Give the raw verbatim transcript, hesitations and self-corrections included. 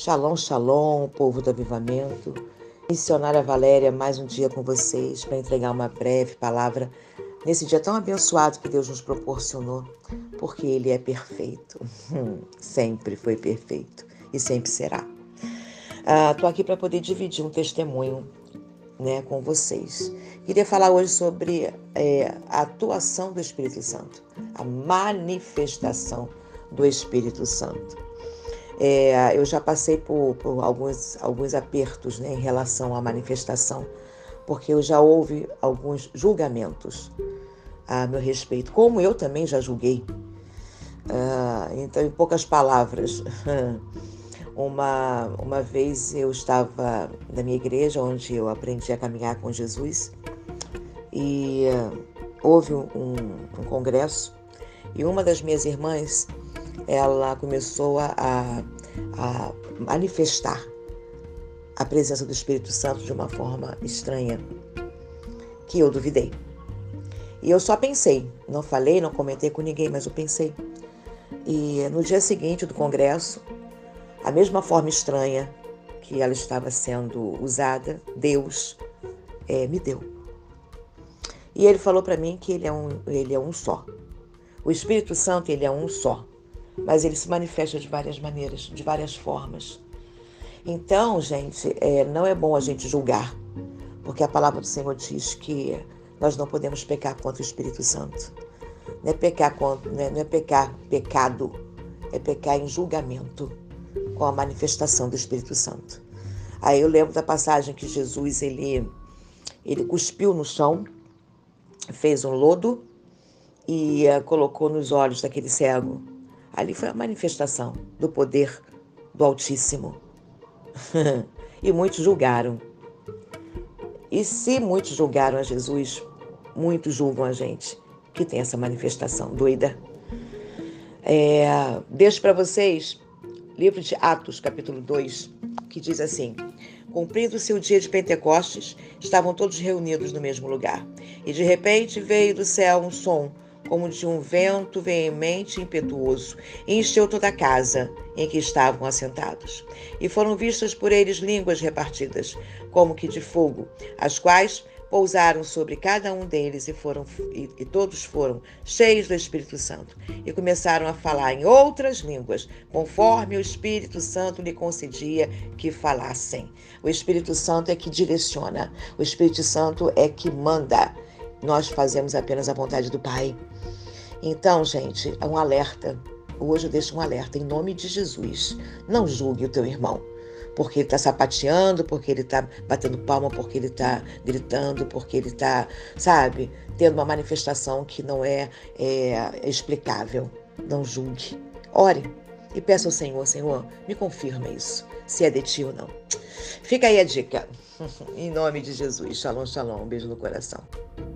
Shalom, shalom, povo do avivamento. Missionária Valéria, mais um dia com vocês para entregar uma breve palavra nesse dia tão abençoado que Deus nos proporcionou, porque Ele é perfeito. Hum, sempre foi perfeito e sempre será. Estou ah, aqui para poder dividir um testemunho, né, com vocês. Queria falar hoje sobre é, a atuação do Espírito Santo, a manifestação do Espírito Santo. É, eu já passei por, por alguns, alguns apertos, né, em relação à manifestação, porque eu já houve alguns julgamentos a meu respeito, como eu também já julguei. Ah, então, em poucas palavras, uma, uma vez eu estava na minha igreja, onde eu aprendi a caminhar com Jesus, e houve um, um congresso, e uma das minhas irmãs, ela começou a, a manifestar a presença do Espírito Santo de uma forma estranha, que eu duvidei. E eu só pensei, não falei, não comentei com ninguém, mas eu pensei. E no dia seguinte do congresso, a mesma forma estranha que ela estava sendo usada, Deus é, me deu. E ele falou para mim que ele é, um, ele é um só. O Espírito Santo, ele é um só. Mas ele se manifesta de várias maneiras, de várias formas. Então, gente, é, não é bom a gente julgar, porque a palavra do Senhor diz que nós não podemos pecar contra o Espírito Santo. Não é pecar, contra, não é, não é pecar pecado, é pecar em julgamento com a manifestação do Espírito Santo. Aí eu lembro da passagem que Jesus, ele, ele cuspiu no chão, fez um lodo e uh, colocou nos olhos daquele cego. Ali foi a manifestação do poder do Altíssimo. E muitos julgaram. E se muitos julgaram a Jesus, muitos julgam a gente que tem essa manifestação doida. É, deixo para vocês livro de Atos, capítulo dois, que diz assim: cumprindo-se o dia de Pentecostes, estavam todos reunidos no mesmo lugar. E de repente veio do céu um som, como de um vento veemente e impetuoso, e encheu toda a casa em que estavam assentados. E foram vistas por eles línguas repartidas, como que de fogo, as quais pousaram sobre cada um deles, e, foram, e, e todos foram cheios do Espírito Santo, e começaram a falar em outras línguas, conforme o Espírito Santo lhe concedia que falassem. O Espírito Santo é que direciona, o Espírito Santo é que manda. Nós fazemos apenas a vontade do Pai. Então, gente, é um alerta. Hoje eu deixo um alerta em nome de Jesus. Não julgue o teu irmão, porque ele está sapateando, porque ele está batendo palma, porque ele está gritando, porque ele está, sabe, tendo uma manifestação que não é, é explicável. Não julgue. Ore e peça ao Senhor: Senhor, me confirma isso, se é de ti ou não. Fica aí a dica. Em nome de Jesus. Shalom, shalom. Um beijo no coração.